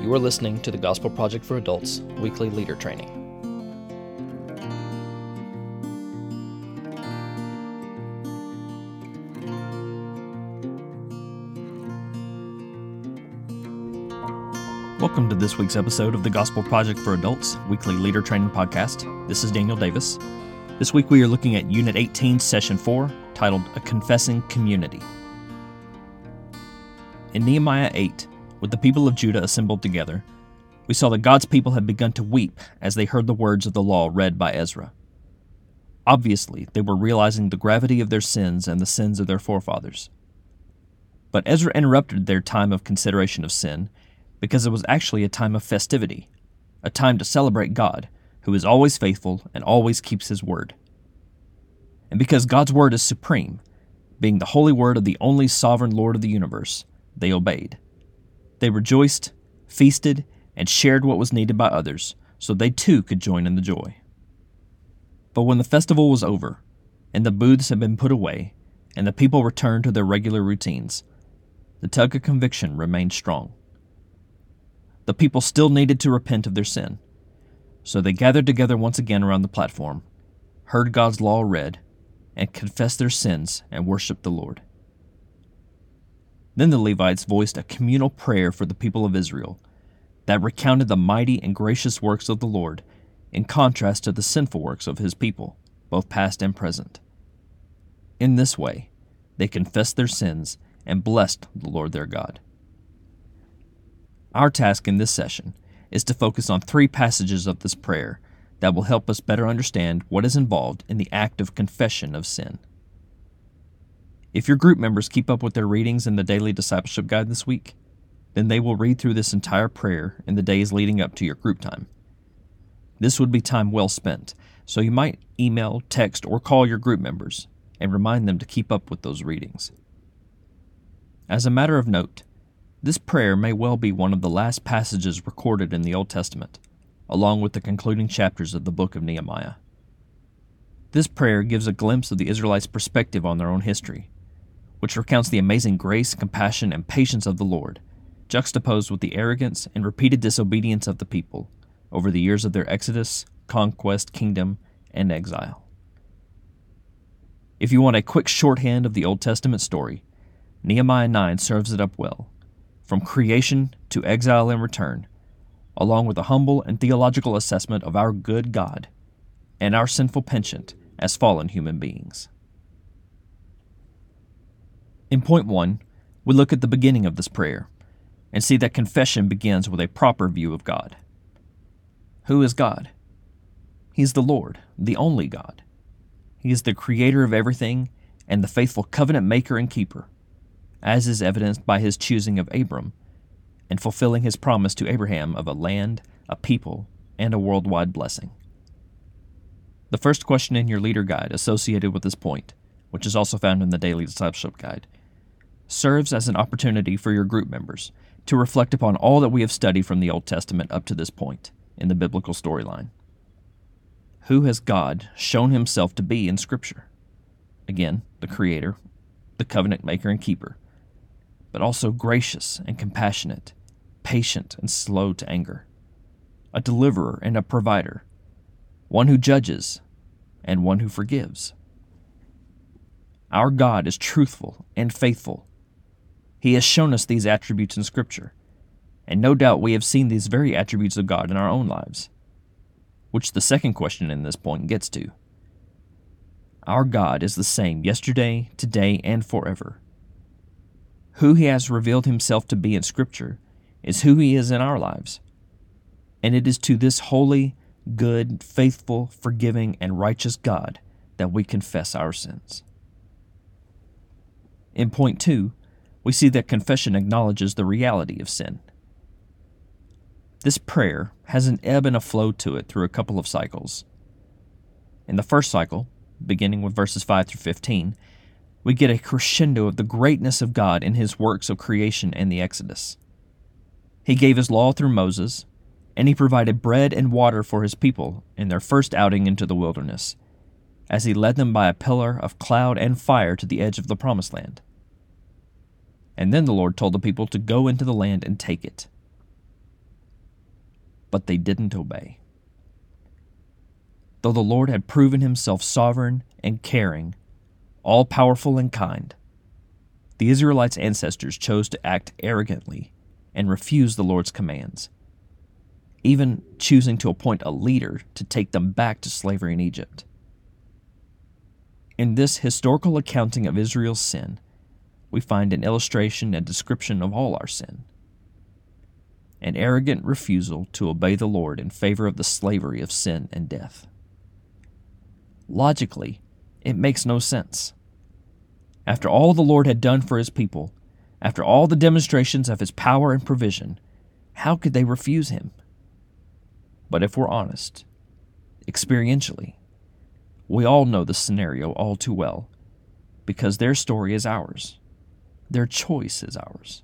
You are listening to the Gospel Project for Adults Weekly Leader Training. Welcome to this week's episode of the Gospel Project for Adults Weekly Leader Training Podcast. This is Daniel Davis. This week we are looking at Unit 18, Session 4, titled A Confessing Community. In Nehemiah 8, with the people of Judah assembled together, we saw that God's people had begun to weep as they heard the words of the law read by Ezra. Obviously, they were realizing the gravity of their sins and the sins of their forefathers. But Ezra interrupted their time of consideration of sin because it was actually a time of festivity, a time to celebrate God, who is always faithful and always keeps his word. And because God's word is supreme, being the holy word of the only sovereign Lord of the universe, they obeyed. They rejoiced, feasted, and shared what was needed by others, so they too could join in the joy. But when the festival was over, and the booths had been put away, and the people returned to their regular routines, the tug of conviction remained strong. The people still needed to repent of their sin. So they gathered together once again around the platform, heard God's law read, and confessed their sins and worshiped the Lord. Then the Levites voiced a communal prayer for the people of Israel that recounted the mighty and gracious works of the Lord in contrast to the sinful works of his people, both past and present. In this way, they confessed their sins and blessed the Lord their God. Our task in this session is to focus on three passages of this prayer that will help us better understand what is involved in the act of confession of sin. If your group members keep up with their readings in the Daily Discipleship Guide this week, then they will read through this entire prayer in the days leading up to your group time. This would be time well spent, so you might email, text, or call your group members and remind them to keep up with those readings. As a matter of note, this prayer may well be one of the last passages recorded in the Old Testament, along with the concluding chapters of the book of Nehemiah. This prayer gives a glimpse of the Israelites' perspective on their own history, which recounts the amazing grace, compassion, and patience of the Lord, juxtaposed with the arrogance and repeated disobedience of the people over the years of their exodus, conquest, kingdom, and exile. If you want a quick shorthand of the Old Testament story, Nehemiah 9 serves it up well. From creation to exile and return, along with a humble and theological assessment of our good God and our sinful penchant as fallen human beings. In point one, we look at the beginning of this prayer and see that confession begins with a proper view of God. Who is God? He is the Lord, the only God. He is the creator of everything and the faithful covenant maker and keeper, as is evidenced by his choosing of Abram and fulfilling his promise to Abraham of a land, a people, and a worldwide blessing. The first question in your leader guide associated with this point, which is also found in the Daily Discipleship Guide, serves as an opportunity for your group members to reflect upon all that we have studied from the Old Testament up to this point in the biblical storyline. Who has God shown himself to be in Scripture? Again, the Creator, the covenant maker and keeper, but also gracious and compassionate, patient and slow to anger, a deliverer and a provider, one who judges and one who forgives. Our God is truthful and faithful. He has shown us these attributes in Scripture, and no doubt we have seen these very attributes of God in our own lives, which the second question in this point gets to. Our God is the same yesterday, today, and forever. Who he has revealed himself to be in Scripture is who he is in our lives. And it is to this holy, good, faithful, forgiving, and righteous God that we confess our sins. In point two, we see that confession acknowledges the reality of sin. This prayer has an ebb and a flow to it through a couple of cycles. In the first cycle, beginning with verses 5 through 15, we get a crescendo of the greatness of God in his works of creation and the Exodus. He gave his law through Moses, and he provided bread and water for his people in their first outing into the wilderness, as he led them by a pillar of cloud and fire to the edge of the Promised Land. And then the Lord told the people to go into the land and take it. but they didn't obey. Though the Lord had proven himself sovereign and caring, all-powerful and kind, the Israelites' ancestors chose to act arrogantly and refuse the Lord's commands, even choosing to appoint a leader to take them back to slavery in Egypt. In this historical accounting of Israel's sin, we find an illustration and description of all our sin, an arrogant refusal to obey the Lord in favor of the slavery of sin and death. Logically, it makes no sense. After all the Lord had done for his people, after all the demonstrations of his power and provision, how could they refuse him? But if we're honest, experientially, we all know the scenario all too well, because their story is ours. Their choice is ours.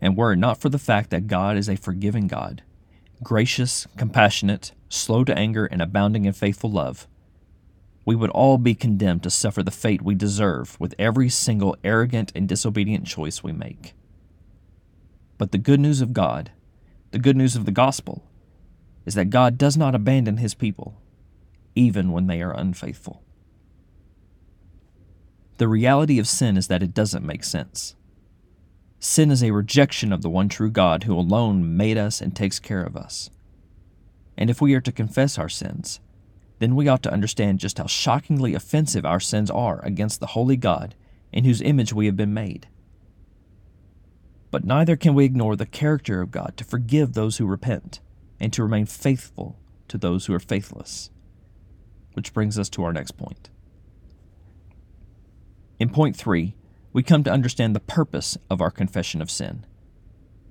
And were it not for the fact that God is a forgiving God, gracious, compassionate, slow to anger, and abounding in faithful love, we would all be condemned to suffer the fate we deserve with every single arrogant and disobedient choice we make. But the good news of God, the good news of the gospel, is that God does not abandon his people, even when they are unfaithful. The reality of sin is that it doesn't make sense. Sin is a rejection of the one true God who alone made us and takes care of us. And if we are to confess our sins, then we ought to understand just how shockingly offensive our sins are against the holy God in whose image we have been made. But neither can we ignore the character of God to forgive those who repent and to remain faithful to those who are faithless. Which brings us to our next point. In point 3, we come to understand the purpose of our confession of sin.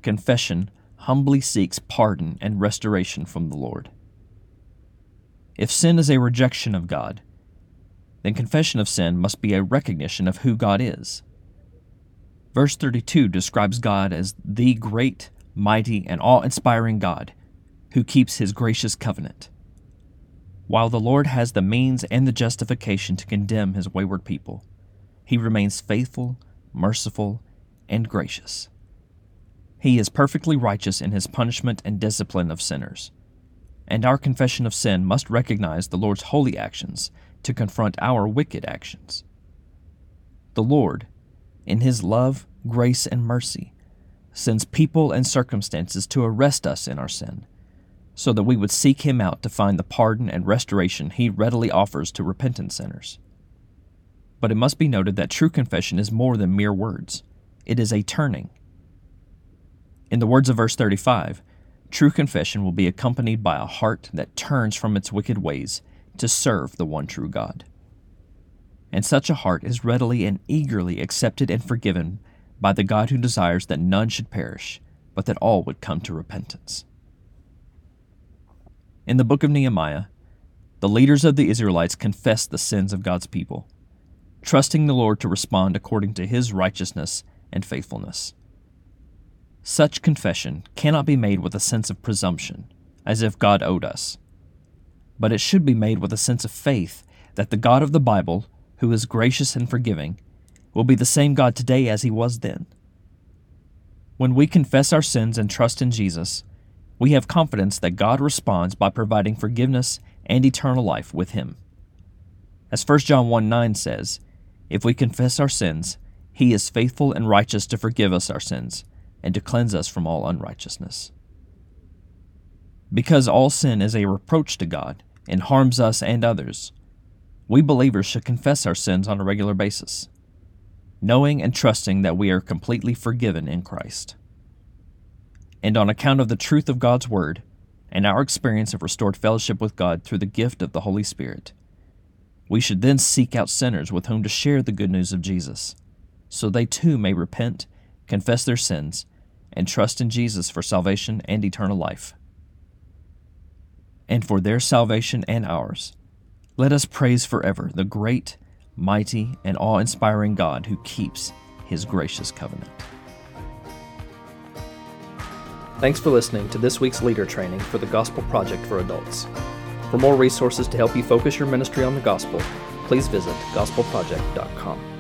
Confession humbly seeks pardon and restoration from the Lord. If sin is a rejection of God, then confession of sin must be a recognition of who God is. Verse 32 describes God as the great, mighty, and awe-inspiring God who keeps his gracious covenant, while the Lord has the means and the justification to condemn his wayward people. He remains faithful, merciful, and gracious. He is perfectly righteous in his punishment and discipline of sinners. And our confession of sin must recognize the Lord's holy actions to confront our wicked actions. The Lord, in his love, grace, and mercy, sends people and circumstances to arrest us in our sin, so that we would seek him out to find the pardon and restoration he readily offers to repentant sinners. But it must be noted that true confession is more than mere words. It is a turning. In the words of verse 35, true confession will be accompanied by a heart that turns from its wicked ways to serve the one true God. And such a heart is readily and eagerly accepted and forgiven by the God who desires that none should perish, but that all would come to repentance. In the book of Nehemiah, the leaders of the Israelites confessed the sins of God's people, trusting the Lord to respond according to his righteousness and faithfulness. Such confession cannot be made with a sense of presumption, as if God owed us. But it should be made with a sense of faith that the God of the Bible, who is gracious and forgiving, will be the same God today as he was then. When we confess our sins and trust in Jesus, we have confidence that God responds by providing forgiveness and eternal life with him. As 1 John 1:9 says, "If we confess our sins, he is faithful and righteous to forgive us our sins, and to cleanse us from all unrighteousness." Because all sin is a reproach to God and harms us and others, we believers should confess our sins on a regular basis, knowing and trusting that we are completely forgiven in Christ. And on account of the truth of God's Word and our experience of restored fellowship with God through the gift of the Holy Spirit, we should then seek out sinners with whom to share the good news of Jesus, so they too may repent, confess their sins, and trust in Jesus for salvation and eternal life. And for their salvation and ours, let us praise forever the great, mighty, and awe-inspiring God who keeps his gracious covenant. Thanks for listening to this week's leader training for the Gospel Project for Adults. For more resources to help you focus your ministry on the gospel, please visit gospelproject.com.